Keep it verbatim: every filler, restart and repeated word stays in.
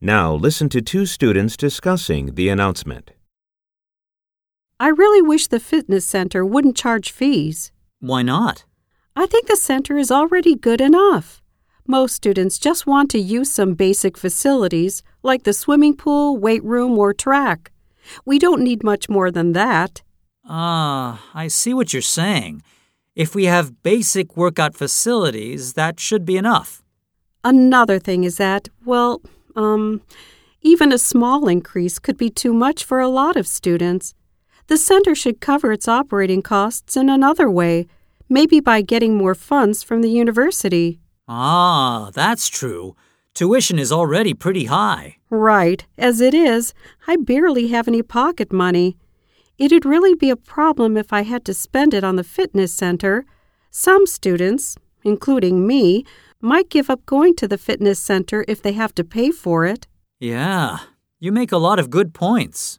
Now listen to two students discussing the announcement. I really wish the fitness center wouldn't charge fees. Why not? I think the center is already good enough. Most students just want to use some basic facilities like the swimming pool, weight room, or track. We don't need much more than that. Ah, uh, I see what you're saying. If we have basic workout facilities, that should be enough. Another thing is that, well, um, even a small increase could be too much for a lot of students. The center should cover its operating costs in another way, maybe by getting more funds from the university. Ah, that's true. Tuition is already pretty high. Right. As it is, I barely have any pocket money. It'd really be a problem if I had to spend it on the fitness center. Some students, including me, might give up going to the fitness center if they have to pay for it. Yeah, you make a lot of good points.